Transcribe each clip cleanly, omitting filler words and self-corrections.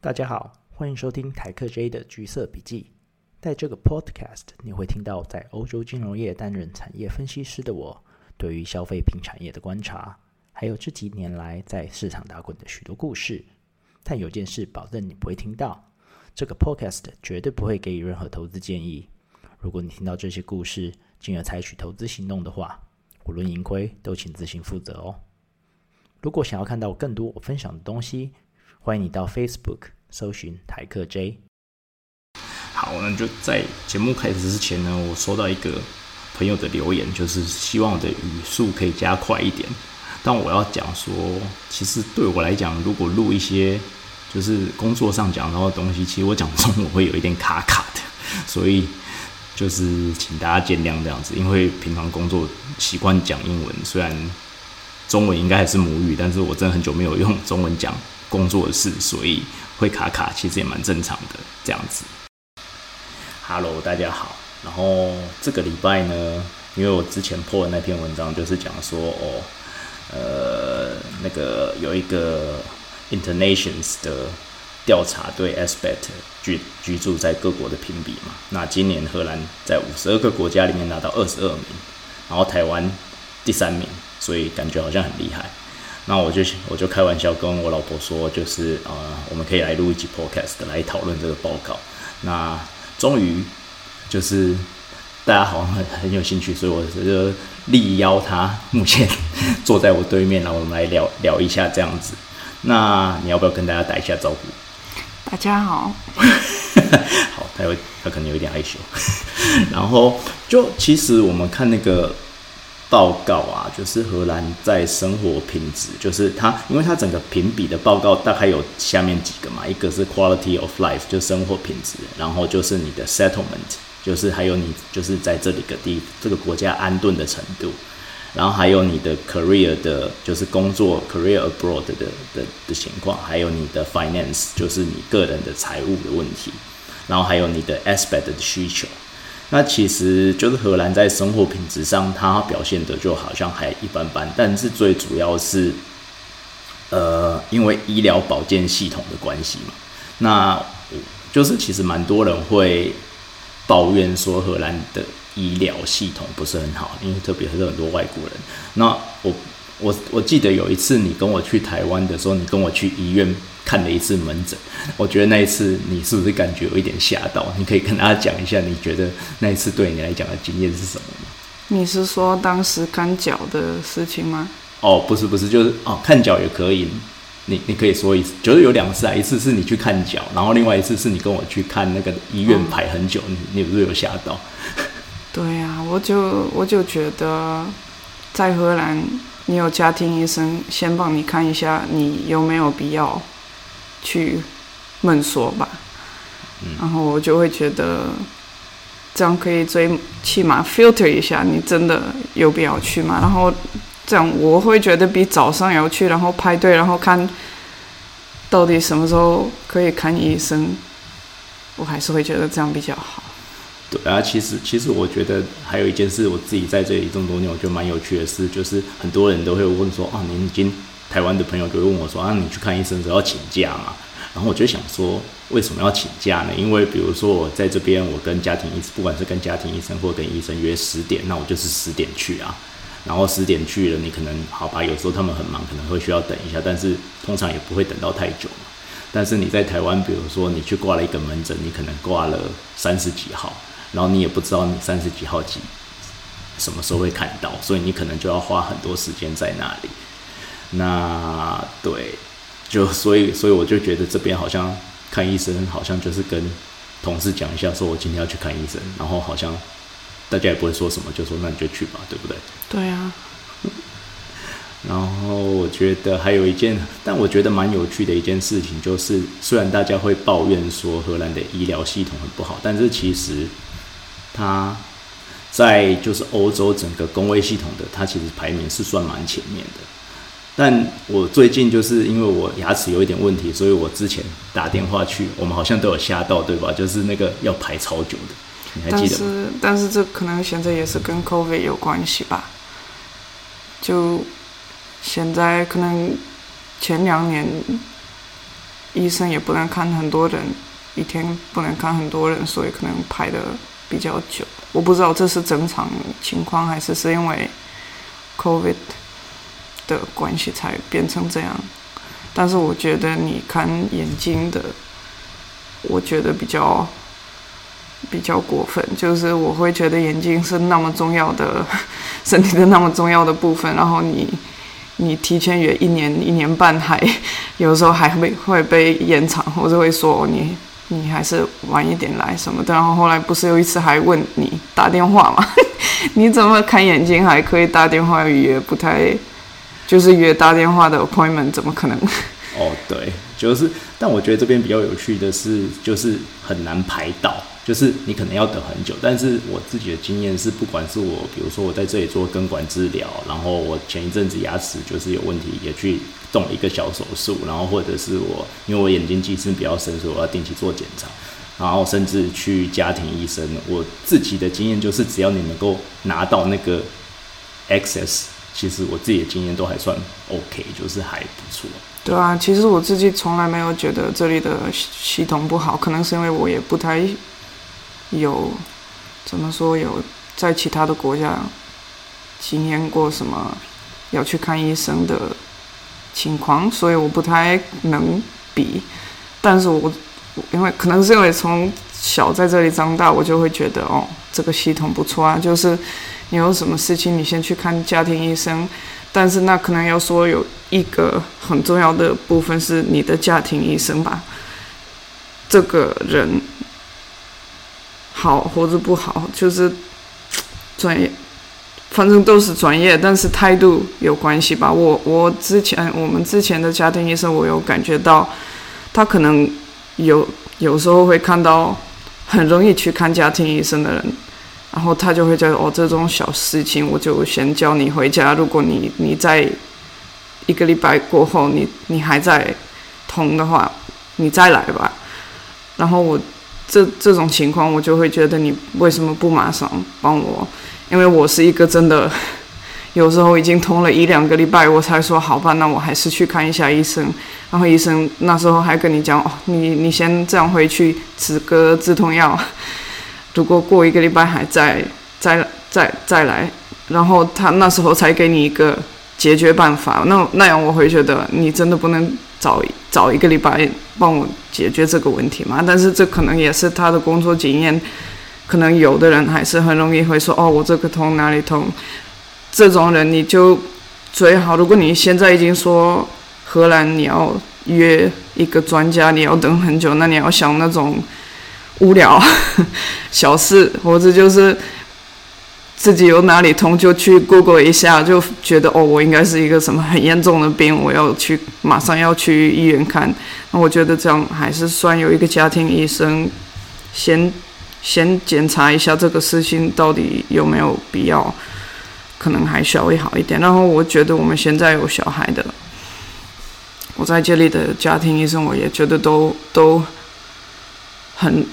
大家好，欢迎收听台客 J 的橘色笔记。在这个 podcast 你会听到在欧洲金融业担任产业分析师的我对于消费品产业的观察，还有这几年来在市场打滚的许多故事。但有件事保证你不会听到，这个 podcast 绝对不会给予任何投资建议。如果你听到这些故事进而采取投资行动的话，无论盈亏都请自行负责哦。如果想要看到更多我分享的东西，欢迎你到 Facebook 搜寻台客 J。 好，那就在节目开始之前呢，我收到一个朋友的留言，就是希望我的语速可以加快一点。但我要讲说，其实对我来讲，如果录一些就是工作上讲到的东西，其实我讲中我会有一点卡卡的，所以就是请大家见谅这样子。因为平常工作习惯讲英文，虽然中文应该还是母语，但是我真的很久没有用中文讲工作的事，所以会卡卡，其实也蛮正常的这样子。 Hello 大家好，然后这个礼拜呢，因为我之前 po 的那篇文章就是讲说那个有一个 Internations 的调查对 Aspect 居住在各国的评比嘛，那今年荷兰在52个国家里面拿到22名，然后台湾第3名，所以感觉好像很厉害。那我就开玩笑跟我老婆说，就是我们可以来录一集 podcast 来讨论这个报告。那终于就是大家好像 很有兴趣，所以我就力邀他目前坐在我对面，然后我们来聊一下这样子。那你要不要跟大家打一下招呼？大家好。好，他可能有一点害羞。然后就其实我们看那个报告啊，就是荷兰在生活品质，就是它，因为它整个评比的报告大概有下面几个嘛，一个是 quality of life 就生活品质，然后就是你的 settlement 就是还有你就是在这里这个国家安顿的程度，然后还有你的 career 的就是工作 career abroad 的情况，还有你的 finance 就是你个人的财务的问题，然后还有你的 aspect 的需求。那其实就是荷兰在生活品质上它表现的就好像还一般般，但是最主要是因为医疗保健系统的关系嘛，那就是其实蛮多人会抱怨说荷兰的医疗系统不是很好，因为特别是很多外国人。那我记得有一次你跟我去台湾的时候，你跟我去医院看了一次门诊，我觉得那一次你是不是感觉有一点吓到？你可以跟大家讲一下，你觉得那一次对你来讲的经验是什么吗？你是说当时看脚的事情吗？哦，不是，就是看脚也可以，你可以说一次，就是有2次啊，一次是你去看脚，然后另外一次是你跟我去看那个医院排很久，你是不是有吓到？对啊，我就觉得在荷兰。你有家庭医生先帮你看一下你有没有必要去门锁吧，然后我就会觉得这样可以最起码 filter 一下你真的有必要去嘛，然后这样我会觉得比早上要去然后排队然后看到底什么时候可以看医生，我还是会觉得这样比较好。对啊，其实我觉得还有一件事，我自己在这里这么多年，我觉得蛮有趣的事，就是很多人都会问说，啊，你已经台湾的朋友就会问我说，啊，你去看医生的时候要请假嘛？然后我就想说，为什么要请假呢？因为比如说我在这边，我跟家庭医生，不管是跟家庭医生或跟医生约10点，那我就是10点去啊。然后10点去了，你可能好吧，有时候他们很忙，可能会需要等一下，但是通常也不会等到太久嘛。但是你在台湾，比如说你去挂了一个门诊，你可能挂了30几号。然后你也不知道你30几号什么时候会看到，所以你可能就要花很多时间在那里。那对，就所以我就觉得这边好像看医生，好像就是跟同事讲一下，说我今天要去看医生，然后好像大家也不会说什么，就说那你就去吧，对不对？对啊。然后我觉得还有一件，但我觉得蛮有趣的一件事情，就是虽然大家会抱怨说荷兰的医疗系统很不好，但是其实它在就是欧洲整个公卫系统的，它其实排名是算蛮前面的。但我最近就是因为我牙齿有一点问题，所以我之前打电话去，我们好像都有吓到，对吧？就是那个要排超久的，你还记得吗？但是这可能现在也是跟 COVID 有关系吧？就现在可能前2年医生也不能看很多人，一天不能看很多人，所以可能排的比较久。我不知道这是正常情况还是是因为 COVID 的关系才变成这样，但是我觉得你看眼睛的我觉得比较过分，就是我会觉得眼睛是那么重要的身体的那么重要的部分，然后你提前约1年1年半还有时候还会被延长，或者会说你还是晚一点来什么的，然后后来不是有一次还问你打电话吗你怎么看眼睛还可以打电话预约，不太就是约打电话的 appointment 怎么可能哦对，就是但我觉得这边比较有趣的是就是很难排到，就是你可能要等很久，但是我自己的经验是不管是我比如说我在这里做根管治疗，然后我前一阵子牙齿就是有问题也去动了一个小手术，然后或者是我因为我眼睛近视比较深，所以我要定期做检查，然后甚至去家庭医生，我自己的经验就是只要你能够拿到那个 access， 其实我自己的经验都还算 OK， 就是还不错。对啊，其实我自己从来没有觉得这里的系统不好，可能是因为我也不太有怎么说有在其他的国家经验过什么要去看医生的情况，所以我不太能比，但是我因为可能是因为从小在这里长大，我就会觉得哦这个系统不错啊，就是你有什么事情你先去看家庭医生，但是那可能要说有一个很重要的部分是你的家庭医生吧，这个人好或者不好，就是专业，反正都是专业，但是态度有关系吧。我们之前的家庭医生，我有感觉到，他可能有时候会看到很容易去看家庭医生的人，然后他就会觉得哦，这种小事情我就先叫你回家。如果你在一个礼拜过后你还在痛的话，你再来吧。然后我。这种情况我就会觉得你为什么不马上帮我，因为我是一个真的有时候已经通了1-2个礼拜我才说好吧，那我还是去看一下医生，然后医生那时候还跟你讲哦，你先这样回去吃个止痛药，如果过1个礼拜还再来，然后他那时候才给你一个解决办法，那样我会觉得你真的不能早1个礼拜帮我解决这个问题嘛？但是这可能也是他的工作经验，可能有的人还是很容易会说哦，我这个痛哪里痛，这种人你就最好，如果你现在已经说荷兰你要约一个专家你要等很久，那你要想那种无聊小事，或者就是自己有哪里痛就去 Google 一下，就觉得哦，我应该是一个什么很严重的病，我要去马上要去医院看。那我觉得这样还是算有一个家庭医生先检查一下这个事情到底有没有必要，可能还稍微好一点。然后我觉得我们现在有小孩的，我在这里的家庭医生我也觉得都很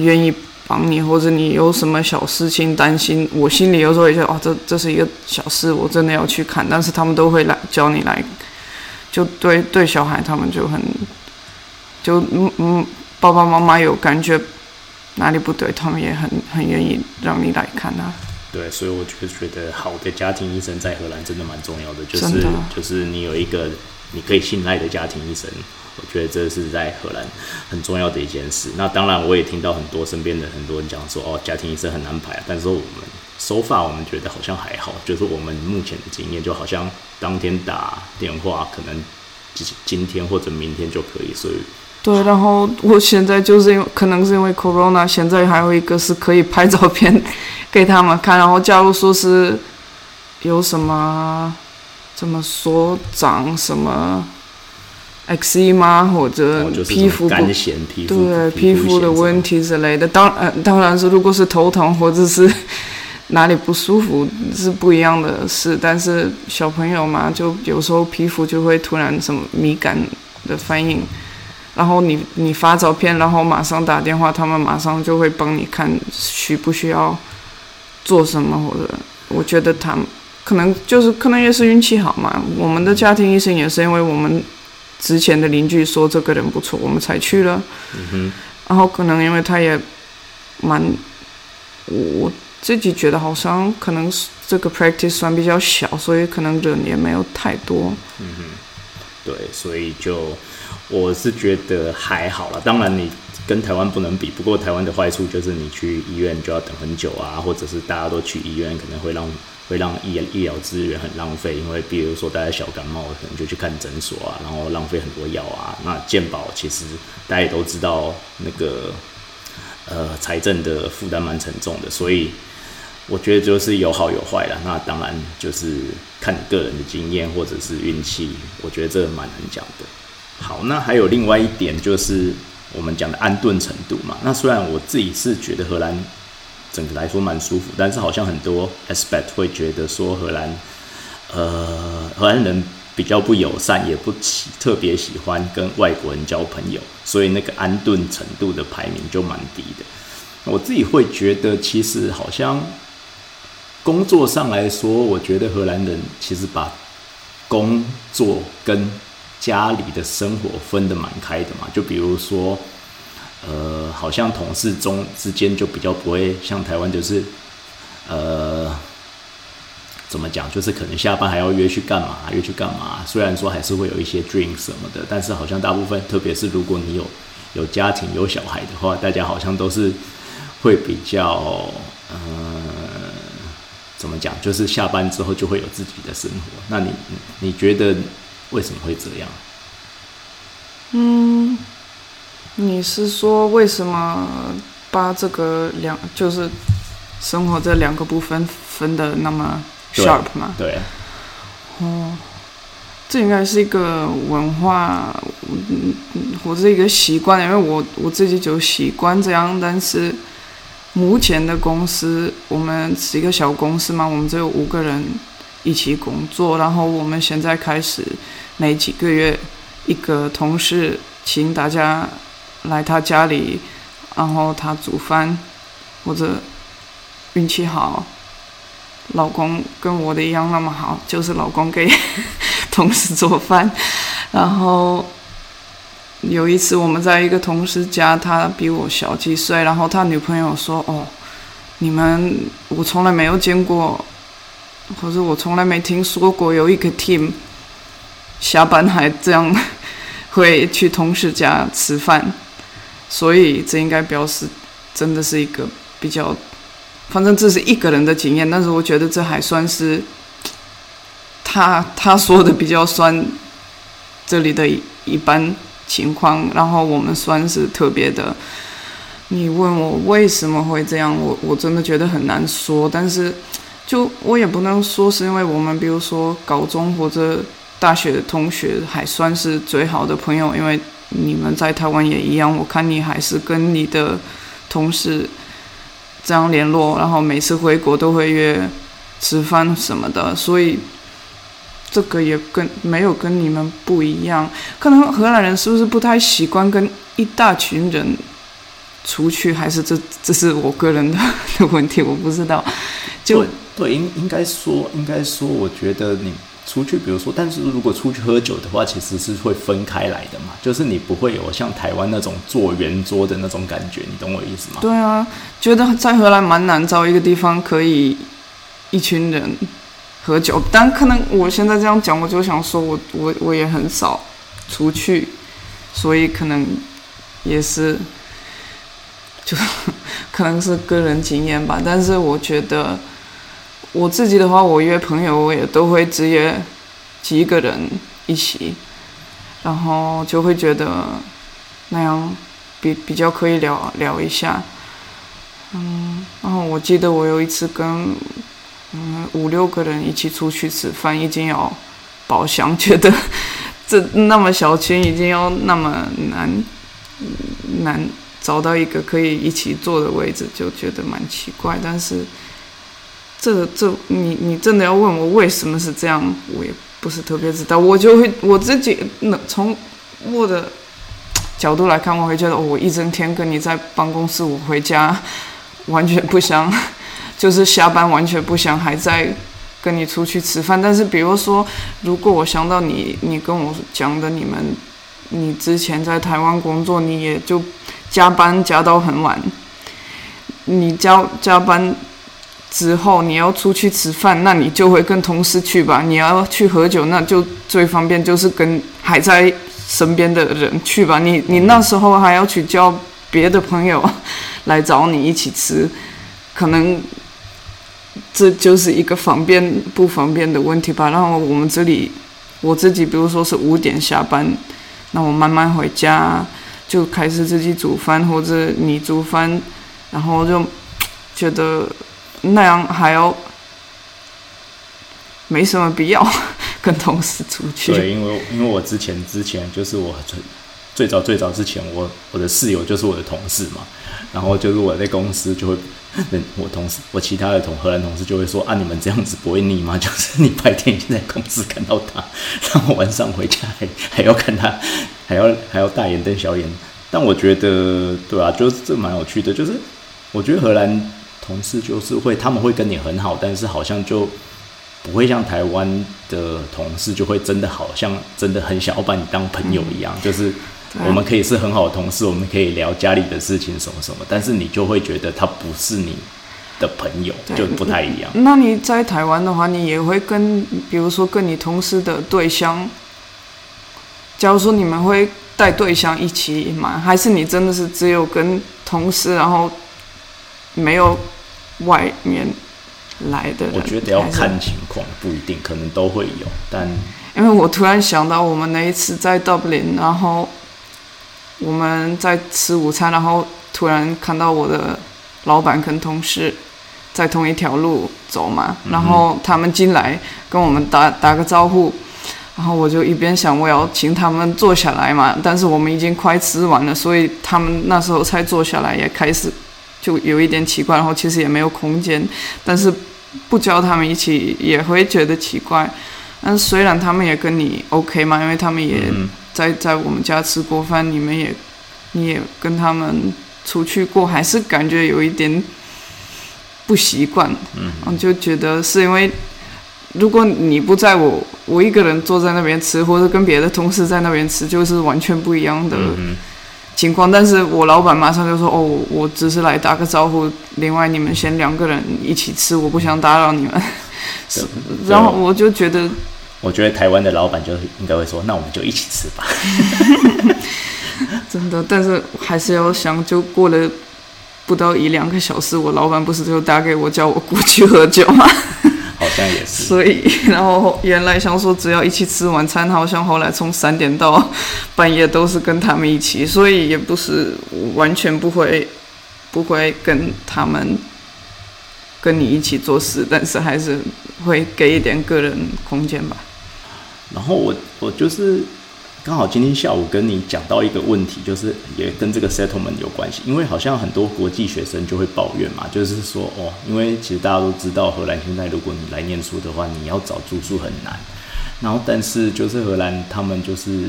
愿意。帮你，或者你有什么小事情担心，我心里有时候也觉得哦，这是一个小事，我真的要去看，但是他们都会来叫你来，就对小孩他们就很爸爸妈妈有感觉哪里不对，他们也很愿意让你来看啊。对，所以我就觉得好的家庭医生在荷兰真的蛮重要的，就是你有一个你可以信赖的家庭医生。我觉得这是在荷兰很重要的一件事。那当然，我也听到很多身边的很多人讲说，哦，家庭医生很难排。但是我们手法，我们觉得好像还好，就是我们目前的经验，就好像当天打电话，可能今天或者明天就可以。所以对，然后我现在就是可能是因为 corona， 现在还有一个是可以拍照片给他们看。然后假如说是有什么怎么说长什么。eczema 或者皮肤干癣、皮肤的问题之类的，当然是如果是头疼或者是哪里不舒服是不一样的事，但是小朋友嘛，就有时候皮肤就会突然什么敏感的反应，然后你发照片，然后马上打电话，他们马上就会帮你看需不需要做什么，或者我觉得他们可能也是运气好嘛，我们的家庭医生也是因为我们。之前的邻居说这个人不错，我们才去了。嗯哼。然后可能因为他也蛮，我自己觉得好像可能这个 practice 算比较小，所以可能人也没有太多。嗯哼。对，所以就我是觉得还好啦。当然你跟台湾不能比，不过台湾的坏处就是你去医院就要等很久啊，或者是大家都去医院，可能会让医疗资源很浪费，因为比如说大家小感冒可能就去看诊所啊，然后浪费很多药啊。那健保其实大家也都知道那个财政的负担蛮沉重的，所以我觉得就是有好有坏啦。那当然就是看你个人的经验或者是运气，我觉得这蛮难讲的。好，那还有另外一点就是我们讲的安顿程度嘛。那虽然我自己是觉得荷兰整个来说蛮舒服，但是好像很多 aspect 会觉得说荷兰人比较不友善，也不特别喜欢跟外国人交朋友，所以那个安顿程度的排名就蛮低的。我自己会觉得其实好像工作上来说，我觉得荷兰人其实把工作跟家里的生活分得蛮开的嘛。就比如说好像同事之间就比较不会像台湾，就是怎么讲，就是可能下班还要约去干嘛，虽然说还是会有一些 drink 什么的，但是好像大部分，特别是如果你有家庭有小孩的话，大家好像都是会比较怎么讲，就是下班之后就会有自己的生活。那你觉得为什么会这样？你是说为什么把这个就是生活这两个部分分得那么 sharp 吗？ 对，这应该是一个文化或者一个习惯，因为我自己就习惯这样。但是目前的公司，我们是一个小公司嘛，我们只有5个人一起工作，然后我们现在开始每几个月一个同事请大家来他家里，然后他煮饭，或者运气好老公跟我的一样那么好，就是老公给同事做饭。然后有一次我们在一个同事家，他比我小几岁，然后他女朋友说我从来没有见过，或者我从来没听说过有一个 team 下班还这样会去同事家吃饭，所以这应该表示真的是一个比较，反正这是一个人的经验，但是我觉得这还算是他说的比较算这里的一般情况，然后我们算是特别的。你问我为什么会这样，我真的觉得很难说，但是就我也不能说是因为我们比如说高中或者大学的同学还算是最好的朋友，因为你们在台湾也一样，我看你还是跟你的同事这样联络，然后每次回国都会约吃饭什么的，所以这个也没有跟你们不一样。可能荷兰人是不是不太习惯跟一大群人出去，还是这是我个人的问题，我不知道。就对，应该说我觉得你出去，比如说，但是如果出去喝酒的话，其实是会分开来的嘛，就是你不会有像台湾那种坐圆桌的那种感觉，你懂我意思吗？对啊，觉得在荷兰蛮难找一个地方可以一群人喝酒，但可能我现在这样讲，我就想说我也很少出去，所以可能也是就可能是个人经验吧。但是我觉得我自己的话，我约朋友我也都会直接几个人一起，然后就会觉得那样比较可以聊一下。然后我记得我有一次跟5-6个人一起出去吃饭，已经要包厢，觉得这那么小群已经要那么难找到一个可以一起坐的位置，就觉得蛮奇怪。但是这你真的要问我为什么是这样，我也不是特别知道。我自己从我的角度来看，我会觉得我一整天跟你在办公室，我回家完全不想，就是下班完全不想还在跟你出去吃饭。但是比如说，如果我想到你跟我讲的你们你之前在台湾工作，你也就加班加到很晚，你加班之后你要出去吃饭，那你就会跟同事去吧，你要去喝酒，那就最方便就是跟还在身边的人去吧，你那时候还要去叫别的朋友来找你一起吃，可能这就是一个方便不方便的问题吧。然后我们这里我自己比如说是5点下班，那我慢慢回家就开始自己煮饭或者你煮饭，然后就觉得那样还要没什么必要跟同事出去。对，因为我之前就是我最早之前我的室友就是我的同事嘛，然后就是我在公司就会我其他的荷兰同事就会说啊，你们这样子不会腻吗？就是你白天已经在公司看到他，然后晚上回家还要看他，还要大眼瞪小眼。但我觉得对啊，就是这蛮有趣的，就是我觉得荷兰同事就是他们会跟你很好，但是好像就不会像台湾的同事就会真的好像真的很想要把你当朋友一样，就是我们可以是很好的同事，我们可以聊家里的事情什么什么，但是你就会觉得他不是你的朋友，就不太一样。那你在台湾的话，你也会跟比如说跟你同事的对象，假如说你们会带对象一起吗？还是你真的是只有跟同事，然后没有外面来的人？我觉得要看情况，不一定，可能都会有。但因为我突然想到我们那一次在 Dublin， 然后我们在吃午餐，然后突然看到我的老板跟同事在同一条路走嘛，然后他们进来跟我们打个招呼，然后我就一边想我要请他们坐下来嘛，但是我们已经快吃完了，所以他们那时候才坐下来，也开始就有一点奇怪，然后其实也没有空间，但是不叫他们一起也会觉得奇怪。但虽然他们也跟你 OK 嘛，因为他们也在我们家吃过饭，你也跟他们出去过，还是感觉有一点不习惯。我就觉得是因为如果你不在我一个人坐在那边吃，或者跟别的同事在那边吃，就是完全不一样的情况。但是我老板马上就说，哦，我只是来打个招呼，另外你们先2个人一起吃，我不想打扰你们。然后我就觉得，我觉得台湾的老板就应该会说，那我们就一起吃吧。真的，但是还是要想，就过了不到1-2个小时，我老板不是就打给我叫我过去喝酒吗？好像也是。所以然后原来想说只要一起吃晚餐，好像后来从3点到半夜都是跟他们一起，所以也不是完全不会跟他们跟你一起做事，但是还是会给一点个人空间吧。然后我就是刚好今天下午跟你讲到一个问题，就是也跟这个 settlement 有关系，因为好像很多国际学生就会抱怨嘛，就是说哦，因为其实大家都知道荷兰现在如果你来念书的话，你要找住宿很难，然后但是就是荷兰他们就是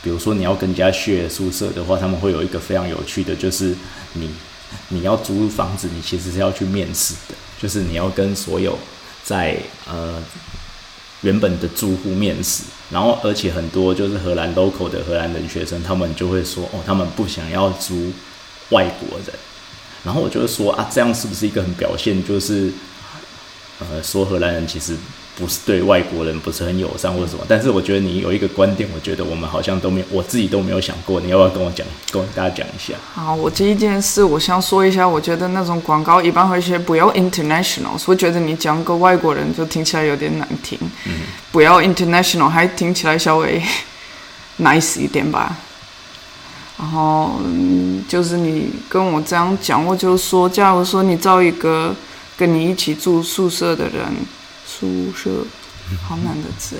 比如说你要跟人家 share 宿舍的话，他们会有一个非常有趣的，就是你要租房子，你其实是要去面试的，就是你要跟所有在原本的住户面试，然后而且很多就是荷兰 local 的荷兰人学生，他们就会说哦，他们不想要租外国人。然后我就会说啊，这样是不是一个很表现就是说荷兰人其实不是对外国人不是很友善或什么？但是我觉得你有一个观点，我觉得我们好像都没有，我自己都没有想过，你要不要跟大家讲一下？好，我第一件事我想说一下，我觉得那种广告一般会写不要 internationals， 我觉得你讲个外国人就听起来有点难听，不要 international 还听起来稍微 nice 一点吧。然后就是你跟我这样讲，我就说，假如说你找一个跟你一起住宿舍的人，宿舍好难的词，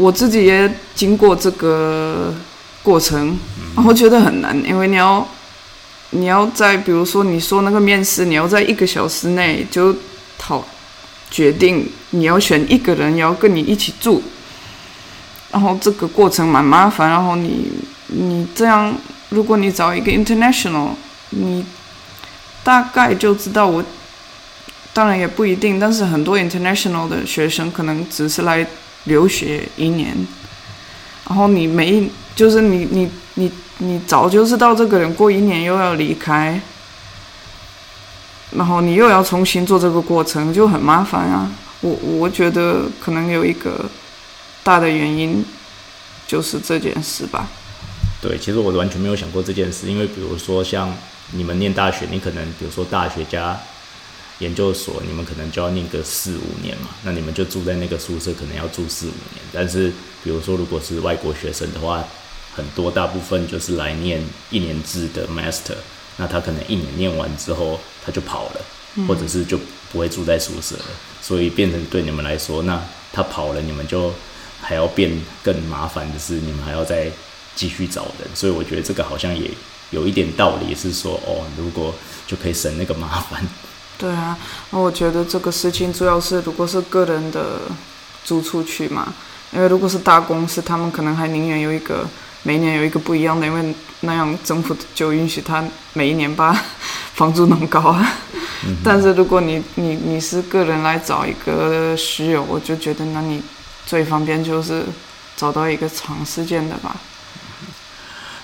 我自己也经过这个过程，我觉得很难，因为你要在比如说你说那个面试，你要在1个小时内就决定你要选一个人要跟你一起住，然后这个过程蛮麻烦。然后你这样，如果你找一个 international， 你大概就知道，我当然也不一定，但是很多 international 的学生可能只是来留学一年，然后你没就是你早就知道这个人过一年又要离开，然后你又要重新做这个过程，就很麻烦啊。我觉得可能有一个大的原因就是这件事吧。对，其实我完全没有想过这件事，因为比如说像你们念大学，你可能比如说大学加研究所，你们可能就要念个4-5年嘛，那你们就住在那个宿舍，可能要住4-5年。但是比如说如果是外国学生的话，很多大部分就是来念1年制的 master， 那他可能1年念完之后他就跑了，或者是就不会住在宿舍了，所以变成对你们来说，那他跑了，你们就还要变更麻烦的是，你们还要再继续找人。所以我觉得这个好像也有一点道理，是说哦，如果就可以省那个麻烦。对啊，我觉得这个事情主要是如果是个人的租出去嘛，因为如果是大公司，他们可能还宁愿有一个每年有一个不一样的，因为那样政府就允许他每一年把房租弄高啊。但是如果你是个人来找一个室友，我就觉得那你最方便就是找到一个长时间的吧。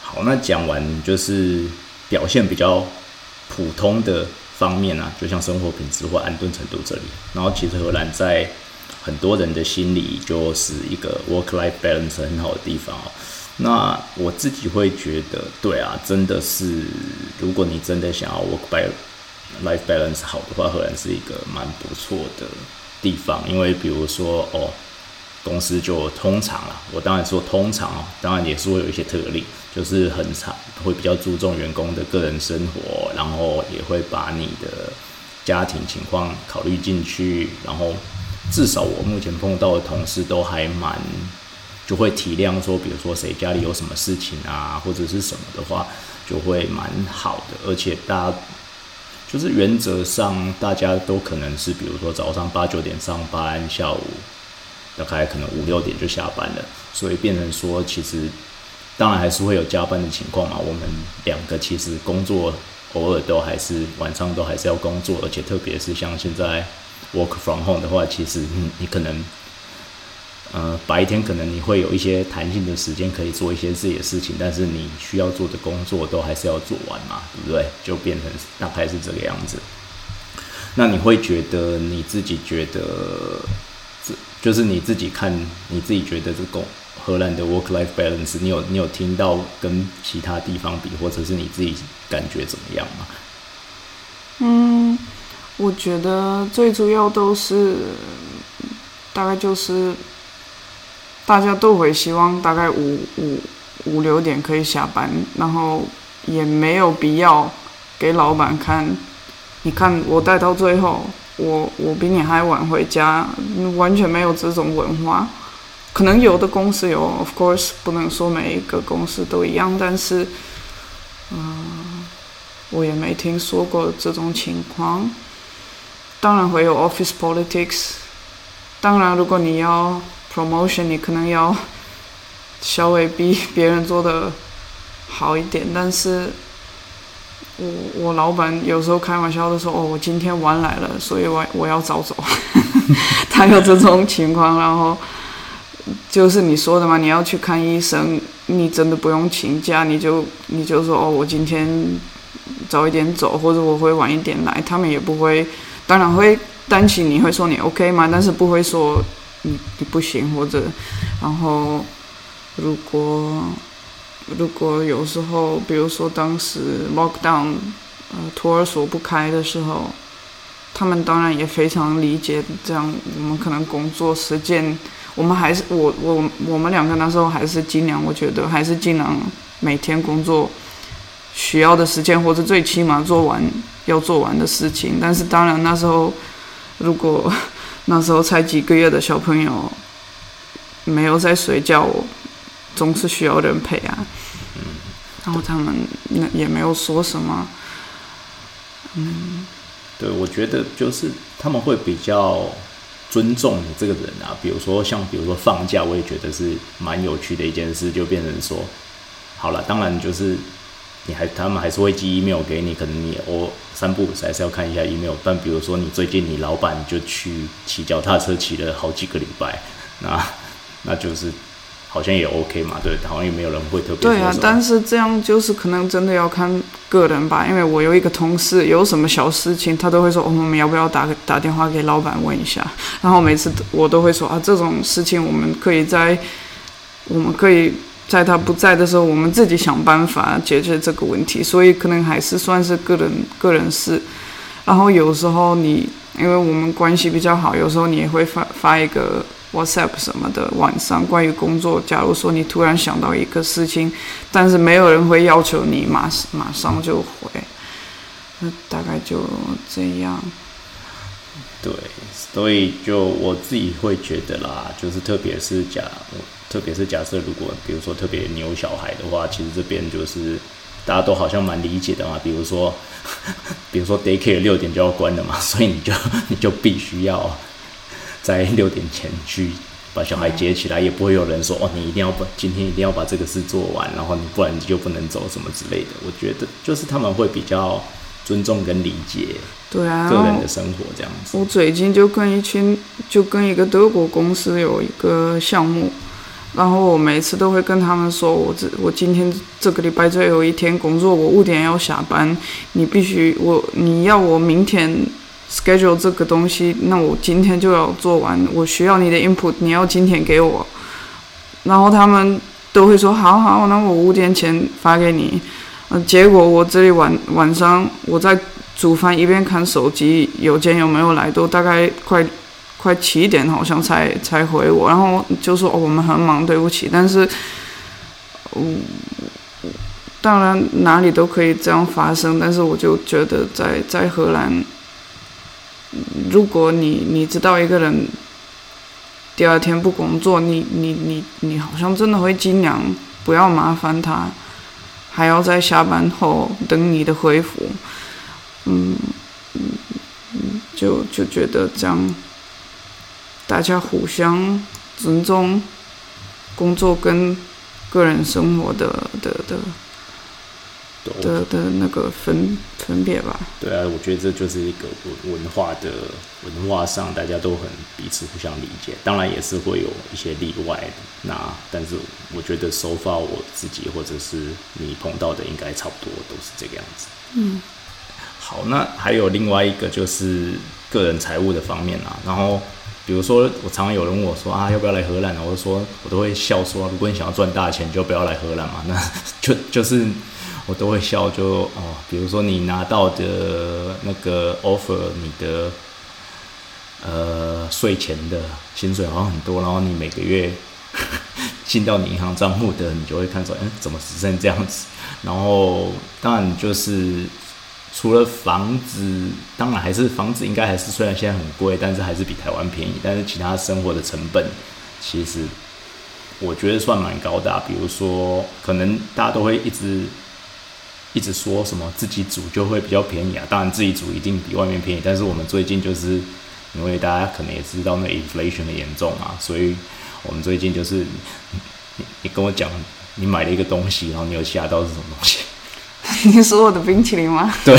好，那讲完就是表现比较普通的方面啊，就像生活品质或安顿程度这里，然后其实荷兰在很多人的心里就是一个 work-life balance 很好的地方哦。那我自己会觉得，对啊，真的是如果你真的想要 work-life balance 好的话，荷兰是一个蛮不错的地方。因为比如说哦，公司就通常啦，我当然说通常哦，当然也是会有一些特例，就是很常会比较注重员工的个人生活，然后也会把你的家庭情况考虑进去，然后至少我目前碰到的同事都还蛮就会体谅说，比如说谁家里有什么事情啊或者是什么的话，就会蛮好的。而且大家就是原则上大家都可能是比如说早上8-9点上班，下午大概可能5-6点就下班了，所以变成说其实当然还是会有加班的情况嘛，我们两个其实工作偶尔都还是晚上都还是要工作，而且特别是像现在 work from home 的话，其实你可能白天可能你会有一些弹性的时间可以做一些自己的事情，但是你需要做的工作都还是要做完嘛，对不对？就变成大概是这个样子。那你会觉得你自己觉得就是你自己看你自己觉得这个荷兰的 work-life balance， 你有听到跟其他地方比，或者是你自己感觉怎么样吗？我觉得最主要都是大概就是大家都会希望大概5-6点可以下班，然后也没有必要给老板看，你看我待到最后，我比你还晚回家，完全没有这种文化。可能有的公司有 ，of course 不能说每一个公司都一样，但是，我也没听说过这种情况。当然会有 office politics， 当然如果你要 promotion， 你可能要稍微比别人做的好一点，但是我老板有时候开玩笑的说：“哦，我今天晚来了，所以我要早走。”他有这种情况，然后。就是你说的嘛，你要去看医生，你真的不用请假，你就说哦，我今天早一点走，或者我会晚一点来，他们也不会，当然会担心你会说你 OK 吗？但是不会说你不行或者，然后如果有时候，比如说当时 lockdown， 托儿所不开的时候，他们当然也非常理解，这样我们可能工作时间。我们还是我们两个那时候还是尽量，我觉得还是尽量每天工作需要的时间，或者最起码要做完的事情。但是当然那时候，如果那时候才几个月的小朋友没有在睡觉，我总是需要人陪啊。然后他们也没有说什么。对，我觉得就是他们会比较尊重你这个人啊，比如说放假，我也觉得是蛮有趣的一件事，就变成说，好了，当然就是他们还是会寄 email 给你，可能你3不5时还是要看一下 email， 但比如说你最近你老板就去骑脚踏车骑了好几个礼拜，那那就是好像也 OK 嘛，对，好像也没有人会特别说什么。对啊，但是这样就是可能真的要看个人吧，因为我有一个同事，有什么小事情他都会说，我们要不要 打电话给老板问一下，然后每次我都会说啊，这种事情我们可以在他不在的时候我们自己想办法解决这个问题，所以可能还是算是个人事。然后有时候你因为我们关系比较好，有时候你也会 发一个 WhatsApp 什么的，晚上关于工作，假如说你突然想到一个事情，但是没有人会要求你马上就回，那大概就这样。对，所以就我自己会觉得啦，就是特别是假设如果比如说特别你有小孩的话，其实这边就是大家都好像蛮理解的嘛，比如说 daycare 6点就要关了嘛，所以你就必须要在6点前去把小孩接起来，也不会有人说哦，你一定要今天一定要把这个事做完，然后你不然你就不能走什么之类的。我觉得就是他们会比较尊重跟理解对啊个人的生活这样子。我最近就跟一个德国公司有一个项目，然后我每次都会跟他们说，我今天这个礼拜最后一天工作，我5点要下班，你要我明天 schedule 这个东西，那我今天就要做完，我需要你的 input， 你要今天给我。然后他们都会说好，那我5点前发给你。结果我这里晚上我在煮饭一边看手机，邮件有没有来，都大概快7点好像才回我，然后就说、哦、我们很忙，对不起。但是、当然哪里都可以这样发生，但是我就觉得在荷兰，如果你知道一个人第二天不工作，你好像真的会尽量不要麻烦他，还要在下班后等你的回复。就觉得这样大家互相尊重工作跟个人生活的那个分别吧。对啊，我觉得这就是一个文化上大家都很彼此互相理解，当然也是会有一些例外的。但是我觉得so far我自己或者是你碰到的应该差不多都是这个样子。好，那还有另外一个就是个人财务的方面啦。然后比如说我常常有人问我说啊，要不要来荷兰啊，我都会笑说，如果你想要赚大钱就不要来荷兰嘛，那就是我都会笑，就哦，比如说你拿到的那个 offer， 你的税前的薪水好像很多，然后你每个月进到你银行账户的，你就会看说，怎么只剩这样子？然后当然就是除了房子，当然还是房子应该还是虽然现在很贵，但是还是比台湾便宜，但是其他生活的成本其实我觉得算蛮高的。比如说可能大家都会一直说什么自己煮就会比较便宜啊，当然自己煮一定比外面便宜，但是我们最近就是因为大家可能也知道那 inflation 很严重嘛，所以我们最近就是 你跟我讲你买了一个东西，然后你有吓到是什么东西？你说我的冰淇淋吗？对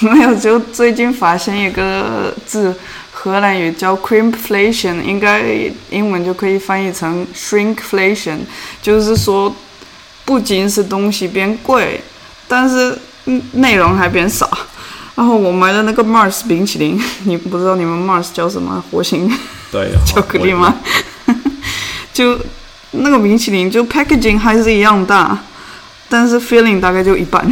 没有，就最近发现一个字，荷兰语叫 crimpflation， 应该英文就可以翻译成 shrinkflation， 就是说不仅是东西变贵，但是内容还变少。然后我买的那个 Mars 冰淇淋，你不知道你们 Mars 叫什么？火星对巧克力吗？就那个冰淇淋，就 packaging 还是一样大，但是 feeling 大概就一半。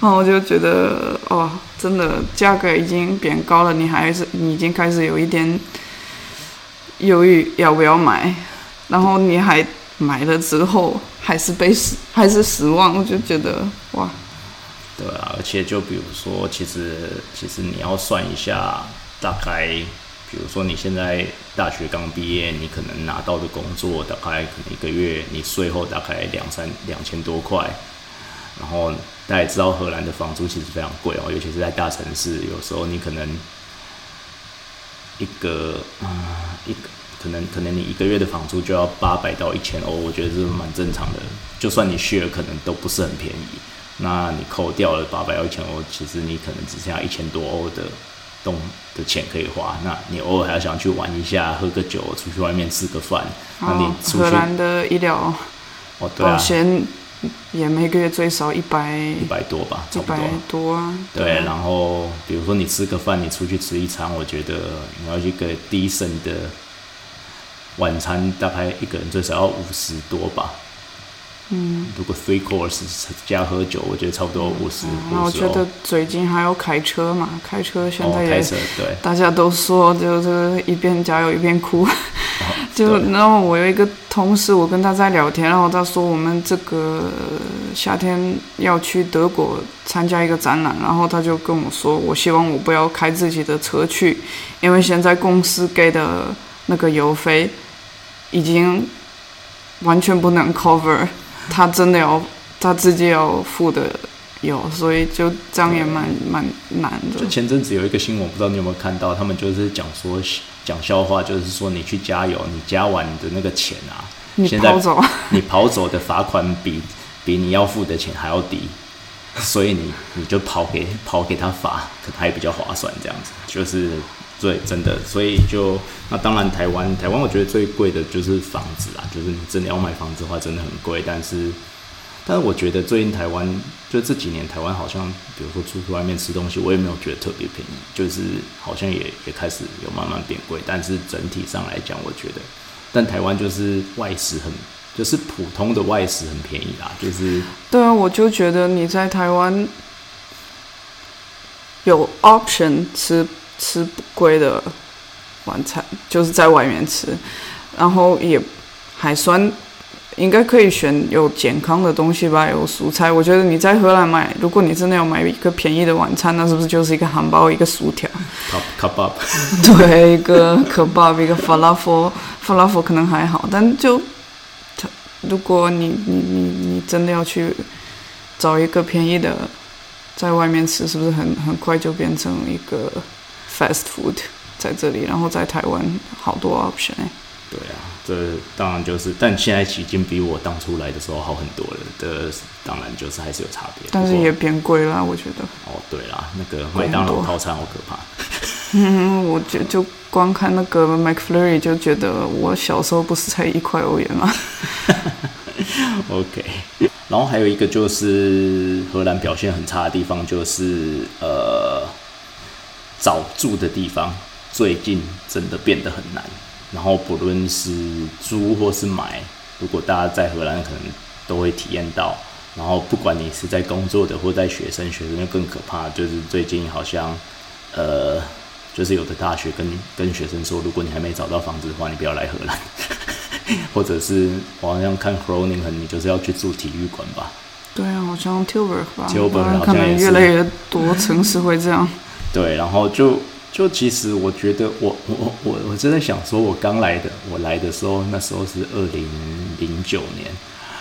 然后我就觉得哦，真的价格已经变高了，你已经开始有一点犹豫要不要买，然后你还买了之后还是失望，我就觉得哇，对啊。而且就比如说其实你要算一下，大概比如说你现在大学刚毕业，你可能拿到的工作大概可能一个月你税后大概2000多块，然后大家也知道荷兰的房租其实非常贵哦，尤其是在大城市，有时候你可能可能你一个月的房租就要800到1000欧，我觉得是蛮正常的。就算你 share 可能都不是很便宜，那你扣掉了800到1000欧，其实你可能只剩下1000多欧的动的钱可以花，那你偶尔还要想去玩一下，喝个酒，出去外面吃个饭。哦，荷兰的医疗保险也每个月最少100多吧，100多啊。对，然后比如说你吃个饭，你出去吃一餐，我觉得你要一个decent的晚餐，大概一个人最少要50多吧。嗯，如果 three course 加喝酒，我觉得差不多50。那我觉得最近还要开车嘛，开车现在也，对，大家都说就是一边加油一边哭。就然后我有一个同事，我跟他在聊天，然后他说我们这个夏天要去德国参加一个展览，然后他就跟我说，我希望我不要开自己的车去，因为现在公司给的那个油费已经完全不能 cover 他真的他自己要付的油，所以就这样也蛮难的。就前阵子有一个新闻，不知道你有没有看到，他们就是讲笑话，就是说你去加油，你加完的那个钱啊，现在你跑走的罚款比你要付的钱还要低，所以你就跑给他罚，可能还比较划算，这样子就是。对，真的，所以就那当然台湾我觉得最贵的就是房子啦，就是你真的要买房子的话真的很贵，但是我觉得最近台湾就这几年台湾好像比如说出去外面吃东西，我也没有觉得特别便宜，就是好像也开始有慢慢变贵，但是整体上来讲我觉得，但台湾就是外食就是普通的外食很便宜啦，就是对啊，我就觉得你在台湾有 option 吃不贵的晚餐，就是在外面吃，然后也还算应该可以选有健康的东西吧，有蔬菜。我觉得你在荷兰买，如果你真的要买一个便宜的晚餐，那是不是就是一个汉堡、一个薯条、kebab？ 对，一个 kebab， 一个 falafel 可能还好，但就如果你真的要去找一个便宜的在外面吃，是不是很快就变成一个？fast food 在这里，然后在台湾好多 option 哎。对啊，这当然就是，但现在已经比我当初来的时候好很多了。这当然就是还是有差别，但是也变贵啦，我觉得。哦，对啦，那个麦当劳套餐好可怕。嗯，我就光看那个 McFlurry 就觉得我小时候不是才1块欧元吗？OK， 然后还有一个就是荷兰表现很差的地方就是找住的地方最近真的变得很难，然后不论是租或是买，如果大家在荷兰可能都会体验到，然后不管你是在工作的或在学生就更可怕，就是最近好像就是有的大学跟学生说，如果你还没找到房子的话，你不要来荷兰或者是我好像看 Groningen 你就是要去住体育馆吧，对啊，好像 Tilburg 吧， Tilburg 可能越来越多城市会这样对，然后就其实我觉得我真的想说，我来的时候，那时候是2009年，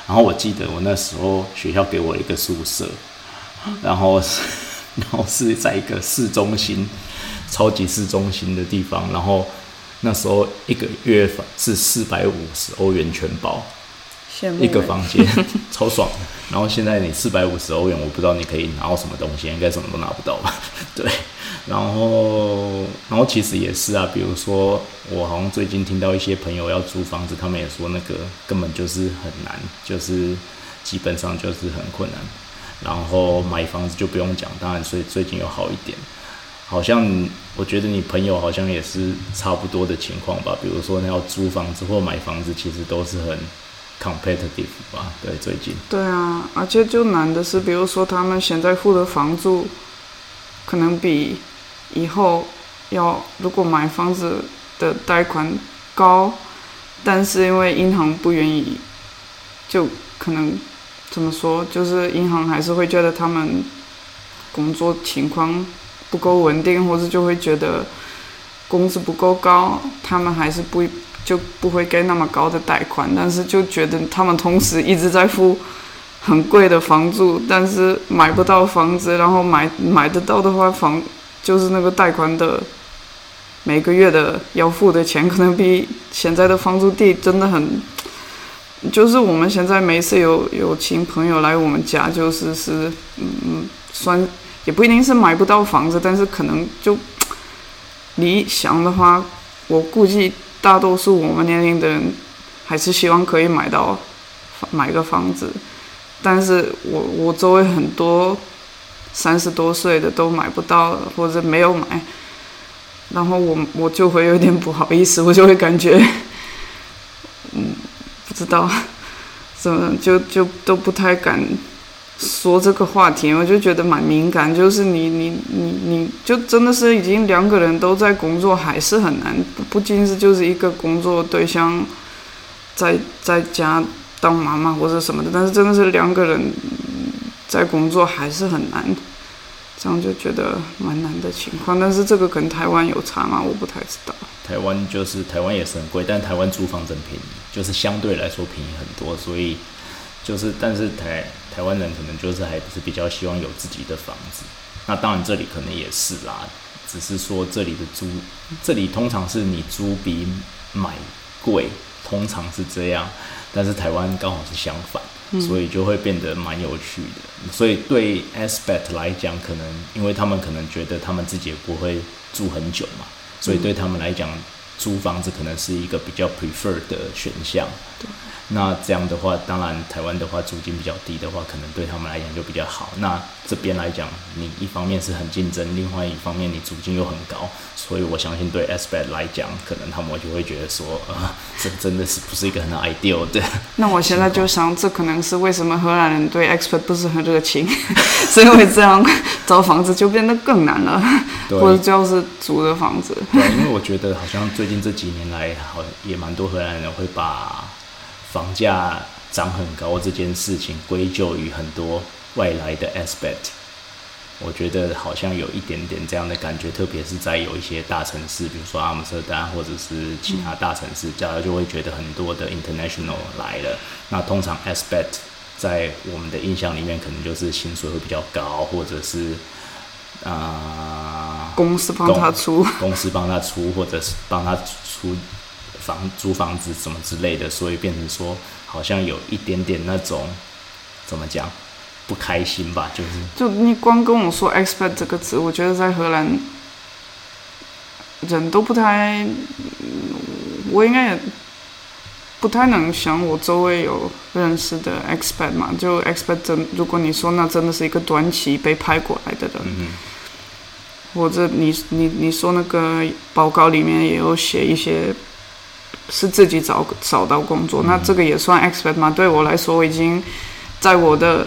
然后我记得我那时候学校给我一个宿舍，然后是在一个市中心，超级市中心的地方，然后那时候一个月是450欧元全包，一个房间超爽的，然后现在你450欧元，我不知道你可以拿到什么东西，应该什么都拿不到吧？对，然后其实也是啊，比如说我好像最近听到一些朋友要租房子，他们也说那个根本就是很难，就是基本上就是很困难。然后买房子就不用讲，当然所以最近有好一点，好像我觉得你朋友好像也是差不多的情况吧？比如说你要租房子或买房子，其实都是很competitive 吧，对，最近。对啊，而且就难的是，比如说他们现在付的房租，可能比以后如果买房子的贷款高，但是因为银行不愿意，就可能怎么说，就是银行还是会觉得他们工作情况不够稳定，或者就会觉得工资不够高，他们还是就不会给那么高的贷款，但是就觉得他们同时一直在付很贵的房租，但是买不到房子，然后买得到的话，就是那个贷款的每个月的要付的钱，可能比现在的房租低，真的很。就是我们现在每次有亲朋友来我们家，就是算也不一定是买不到房子，但是可能就理想的话，我估计大多数我们年龄的人还是希望可以买个房子，但是我周围很多30多岁的都买不到或者没有买，然后我就会有点不好意思，我就会感觉不知道怎么就都不太敢说这个话题，我就觉得蛮敏感，就是你就真的是已经两个人都在工作还是很难，不仅是就是一个工作对象在家当妈妈或者什么的，但是真的是两个人在工作还是很难，这样就觉得蛮难的情况。但是这个跟台湾有差吗？我不太知道。台湾也是很贵，但台湾租房真便宜，就是相对来说便宜很多，所以就是但是台湾人可能就是还是比较希望有自己的房子。那当然这里可能也是啦，只是说这里通常是你租比买贵，通常是这样，但是台湾刚好是相反，所以就会变得蛮有趣的。所以对 expat 来讲，可能因为他们可能觉得他们自己也不会住很久嘛，所以对他们来讲租房子可能是一个比较 prefer 的选项。那这样的话，当然台湾的话租金比较低的话，可能对他们来讲就比较好。那这边来讲，你一方面是很竞争，另外一方面你租金又很高，所以我相信对 expat 来讲，可能他们就会觉得说，这真的是不是一个很 ideal 的。那我现在就想，这可能是为什么荷兰人对 expat 不是很热情，所以会这样找房子就变得更难了，或者就是租的房子。对，因为我觉得好像最近这几年来，好也蛮多荷兰人会把房价涨很高这件事情归咎于很多外来的 expat， 我觉得好像有一点点这样的感觉，特别是在有一些大城市，比如说阿姆斯特丹或者是其他大城市，大家就会觉得很多的 international 来了。那通常 expat 在我们的印象里面，可能就是薪水会比较高，或者是公司帮他出，或者是帮他出租房子什么之类的，所以变成说好像有一点点那种怎么讲不开心吧，就你光跟我说 expat 这个词，我觉得在荷兰人都不太，我应该也不太能想我周围有认识的 expat 嘛，就 expat 如果你说那真的是一个短期被派过来的人，或者你说那个报告里面也有写一些是自己找到工作，那这个也算 expat 吗？对我来说，我已经在我的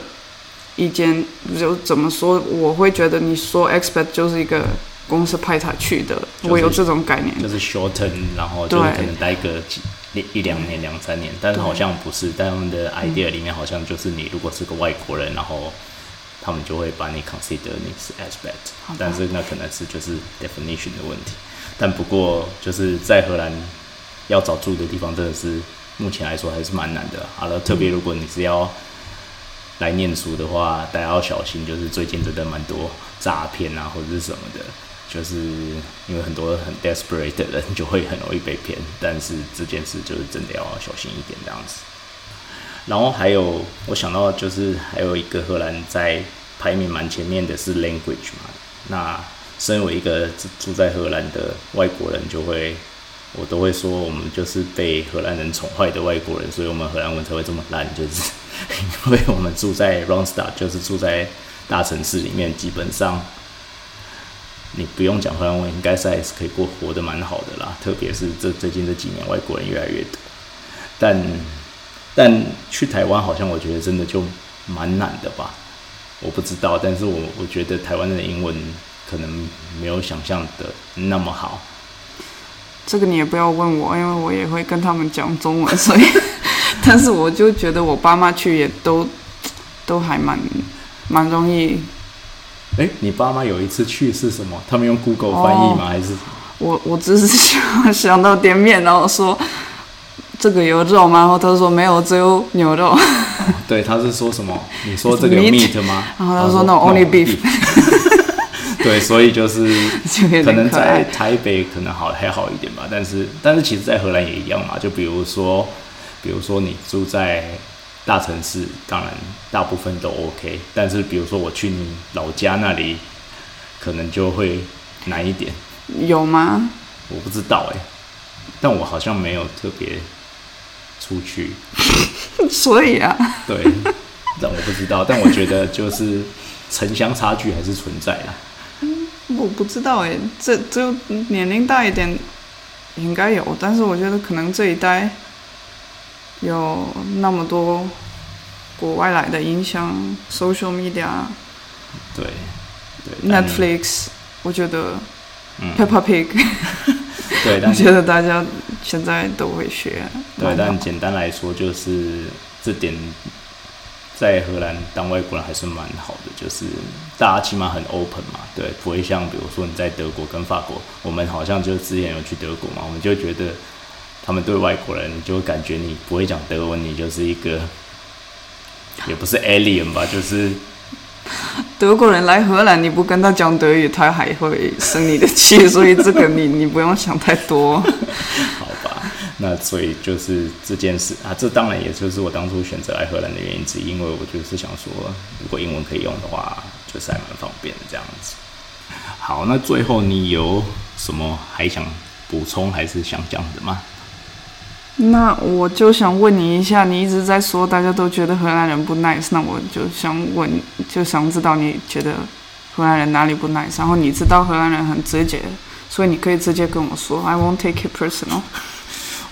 意见就怎么说，我会觉得你说 expat 就是一个公司派他去的，我有这种概念，就是 short term， 然后就是可能待个1-2年、2-3年，但是好像不是，但他们的 idea 里面好像就是你如果是个外国人，然后他们就会把你 consider 你是 expat， 但是那可能是就是 definition 的问题。但不过就是在荷兰要找住的地方真的是目前来说还是蛮难的。好了，特别如果你是要来念书的话，大家要小心，就是最近真的蛮多诈骗啊或者是什么的，就是因为很多很 desperate 的人就会很容易被骗，但是这件事就是真的要小心一点这样子。然后还有我想到就是还有一个荷兰在排名蛮前面的是 language 嘛，那身为一个住在荷兰的外国人我都会说我们就是被荷兰人宠坏的外国人，所以我们荷兰文才会这么烂，就是因为我们住在 Randstad， 就是住在大城市里面，基本上你不用讲荷兰文应该是还是可以活得蛮好的啦，特别是最近这几年外国人越来越多，但去台湾好像我觉得真的就蛮难的吧，我不知道，但是我觉得台湾的英文可能没有想象的那么好。这个你也不要问我，因为我也会跟他们讲中文，所以但是我就觉得我爸妈去也都还蛮容易。你爸妈有一次去是什么？他们用 Google 翻译吗？还是我只是想到店面，然后说这个有肉吗？然后他说没有，只有牛肉。对，他是说什么？你说这个有 meat 吗？然后他说 no only beef。对，所以就是可能在台北可能还好一点吧，但是其实在荷兰也一样嘛，就比如说你住在大城市，当然大部分都 OK， 但是比如说我去你老家那里可能就会难一点，有吗？我不知道哎、欸，但我好像没有特别出去，所以啊，对，但我不知道，但我觉得就是城乡差距还是存在啦。我不知道哎、欸，这就年龄大一点应该有，但是我觉得可能这一代有那么多国外来的影响 ，social media， 对，对 ，Netflix， 我觉得。Peppa Pig， 对，但我觉得大家现在都会学。对，但简单来说，就是这点在荷兰当外国人还是蛮好的，就是大家起码很 open 嘛，对，不会像比如说你在德国跟法国，我们好像就之前有去德国嘛，我们就觉得他们对外国人就感觉你不会讲德文，你就是一个也不是 alien 吧，就是。德国人来荷兰，你不跟他讲德语，他还会生你的气，所以这个你不用想太多。好吧，那所以就是这件事啊，这当然也就是我当初选择来荷兰的原因之一，因为我就是想说，如果英文可以用的话，就是还蛮方便的这样子。好，那最后你有什么还想补充还是想讲的吗？那我就想问你一下，你一直在说大家都觉得荷兰人不 nice， 那我就想问，就想知道你觉得荷兰人哪里不 nice， 然后你知道荷兰人很直接，所以你可以直接跟我说 I won't take it personal。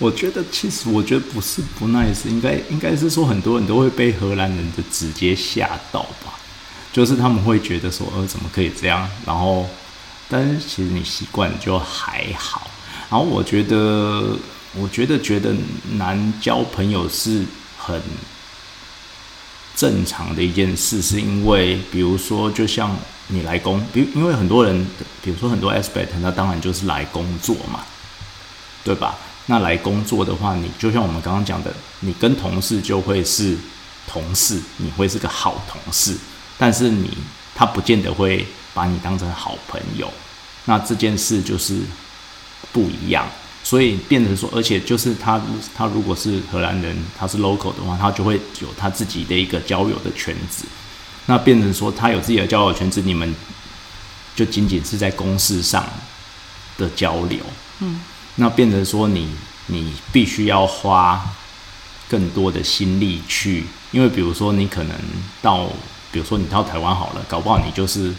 我觉得其实我觉得不是不 nice， 应该是说很多人都会被荷兰人的直接吓到吧，就是他们会觉得说怎么可以这样，然后但是其实你习惯就还好。然后我觉得难交朋友是很正常的一件事，是因为比如说就像你来工，因为很多人比如说很多 expert 他当然就是来工作嘛，对吧？那来工作的话，你就像我们刚刚讲的，你跟同事就会是同事，你会是个好同事，但是他不见得会把你当成好朋友，那这件事就是不一样。所以变成说，而且就是他如果是荷兰人，他是 local 的话，他就会有他自己的一个交友的圈子。那变成说，他有自己的交友圈子，你们就仅仅是在公事上的交流。那变成说你必须要花更多的心力去，因为比如说你可能比如说你到台湾好了，搞不好你就是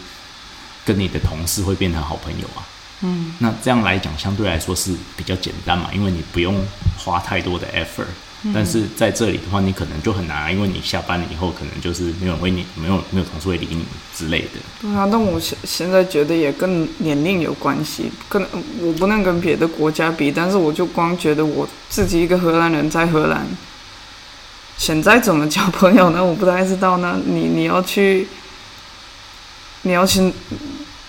跟你的同事会变成好朋友啊。那这样来讲相对来说是比较简单嘛，因为你不用花太多的 effort，但是在这里的话你可能就很难，因为你下班以后可能就是没有同事会理你之类的。对啊，但我现在觉得也跟年龄有关系，我不能跟别的国家比，但是我就光觉得我自己一个荷兰人在荷兰现在怎么交朋友呢？我不太知道呢。你要去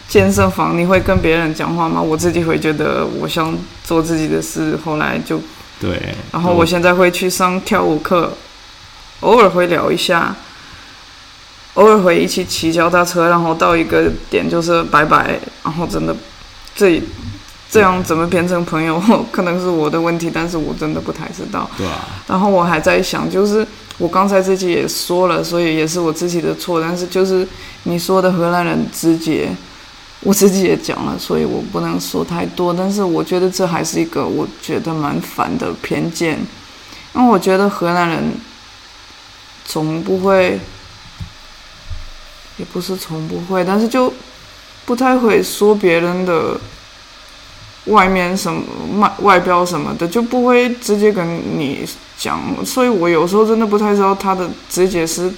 健身房，你会跟别人讲话吗？我自己会觉得我想做自己的事，后来就对。然后我现在会去上跳舞课，偶尔会聊一下，偶尔会一起骑脚踏车，然后到一个点就是拜拜，然后真的这样怎么变成朋友，可能是我的问题，但是我真的不太知道。对啊。然后我还在想，就是我刚才自己也说了，所以也是我自己的错，但是就是你说的荷兰人直接。我自己也讲了，所以我不能说太多，但是我觉得这还是一个我觉得蛮烦的偏见，因为我觉得荷兰人也不是从不会，但是就不太会说别人的外面什么外表什么的，就不会直接跟你讲，所以我有时候真的不太知道他的直接是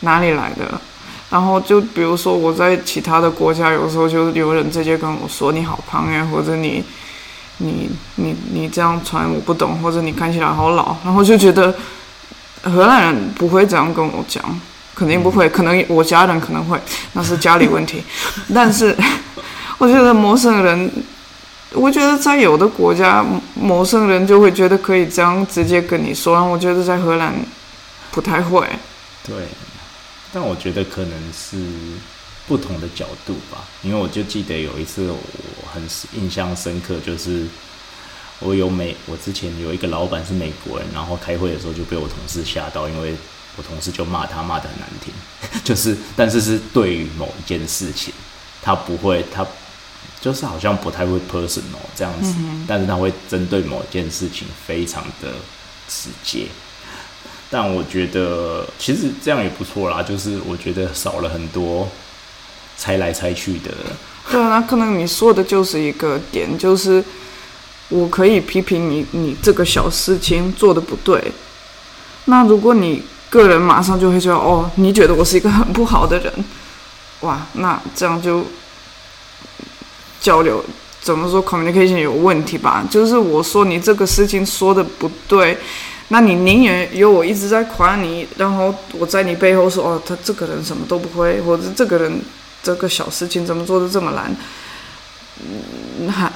哪里来的。然后就比如说我在其他的国家，有时候就有人直接跟我说你好胖耶，或者你这样穿我不懂，或者你看起来好老，然后就觉得荷兰人不会这样跟我讲，肯定不会，可能我家人可能会，那是家里问题。但是我觉得陌生人，我觉得在有的国家陌生人就会觉得可以这样直接跟你说，然后我觉得在荷兰不太会。对。但我觉得可能是不同的角度吧，因为我就记得有一次我很印象深刻，就是我之前有一个老板是美国人，然后开会的时候就被我同事吓到，因为我同事就骂他骂得很难听，就是但是是对于某一件事情，他不会他就是好像不太会 personal 这样子，但是他会针对某件事情非常的直接。但我觉得其实这样也不错啦，就是我觉得少了很多猜来猜去的。对啊，那可能你说的就是一个点，就是我可以批评你这个小事情做得不对。那如果你个人马上就会说，哦，你觉得我是一个很不好的人，哇，那这样就交流怎么说 communication 有问题吧？就是我说你这个事情说得不对，那你宁愿有我一直在夸你，然后我在你背后说，哦，他这个人什么都不会，或者这个人这个小事情怎么做得这么难，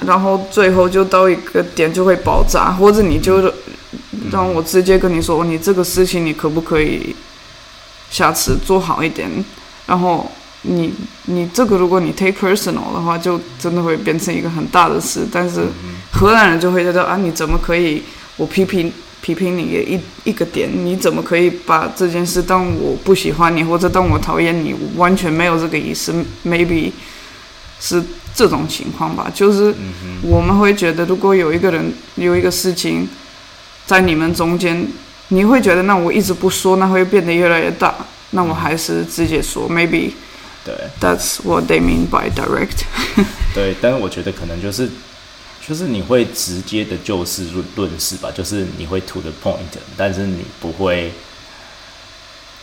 然后最后就到一个点就会爆炸，或者你就让我直接跟你说，你这个事情你可不可以下次做好一点，然后你这个如果你 take personal 的话，就真的会变成一个很大的事。但是荷兰人就会觉得，啊，你怎么可以，我批评你的 一个点，你怎么可以把这件事当我不喜欢你或者当我讨厌你，我完全没有这个意思。 maybe 是这种情况吧，就是我们会觉得如果有一个人有一个事情在你们中间，你会觉得那我一直不说，那会变得越来越大，那我还是直接说。 maybe 对 that's what they mean by direct 对，但是我觉得可能就是你会直接的就事论事吧，就是你会 to the point， 但是你不会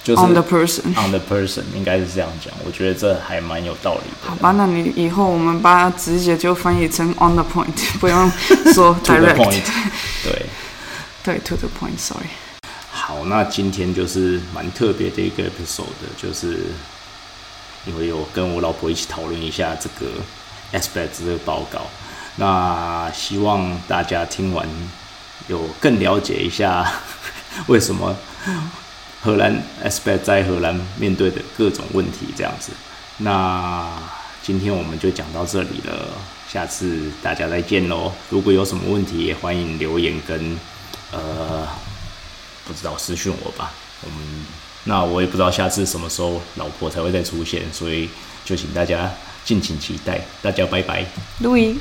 就是 on the person 应该是这样讲，我觉得这还蛮有道理的。好吧，那你以后我们把直接就翻译成 on the point， 不用说 direct to the point， 对 to the point， sorry。 好，那今天就是蛮特别的一个 episode， 就是因为有跟我老婆一起讨论一下这个 aspect 这个报告，那希望大家听完有更了解一下为什么荷兰 aspect 在荷兰面对的各种问题这样子。那今天我们就讲到这里了，下次大家再见咯。如果有什么问题也欢迎留言跟不知道私讯我吧，那我也不知道下次什么时候老婆才会再出现，所以就请大家敬请期待。大家拜拜。Louis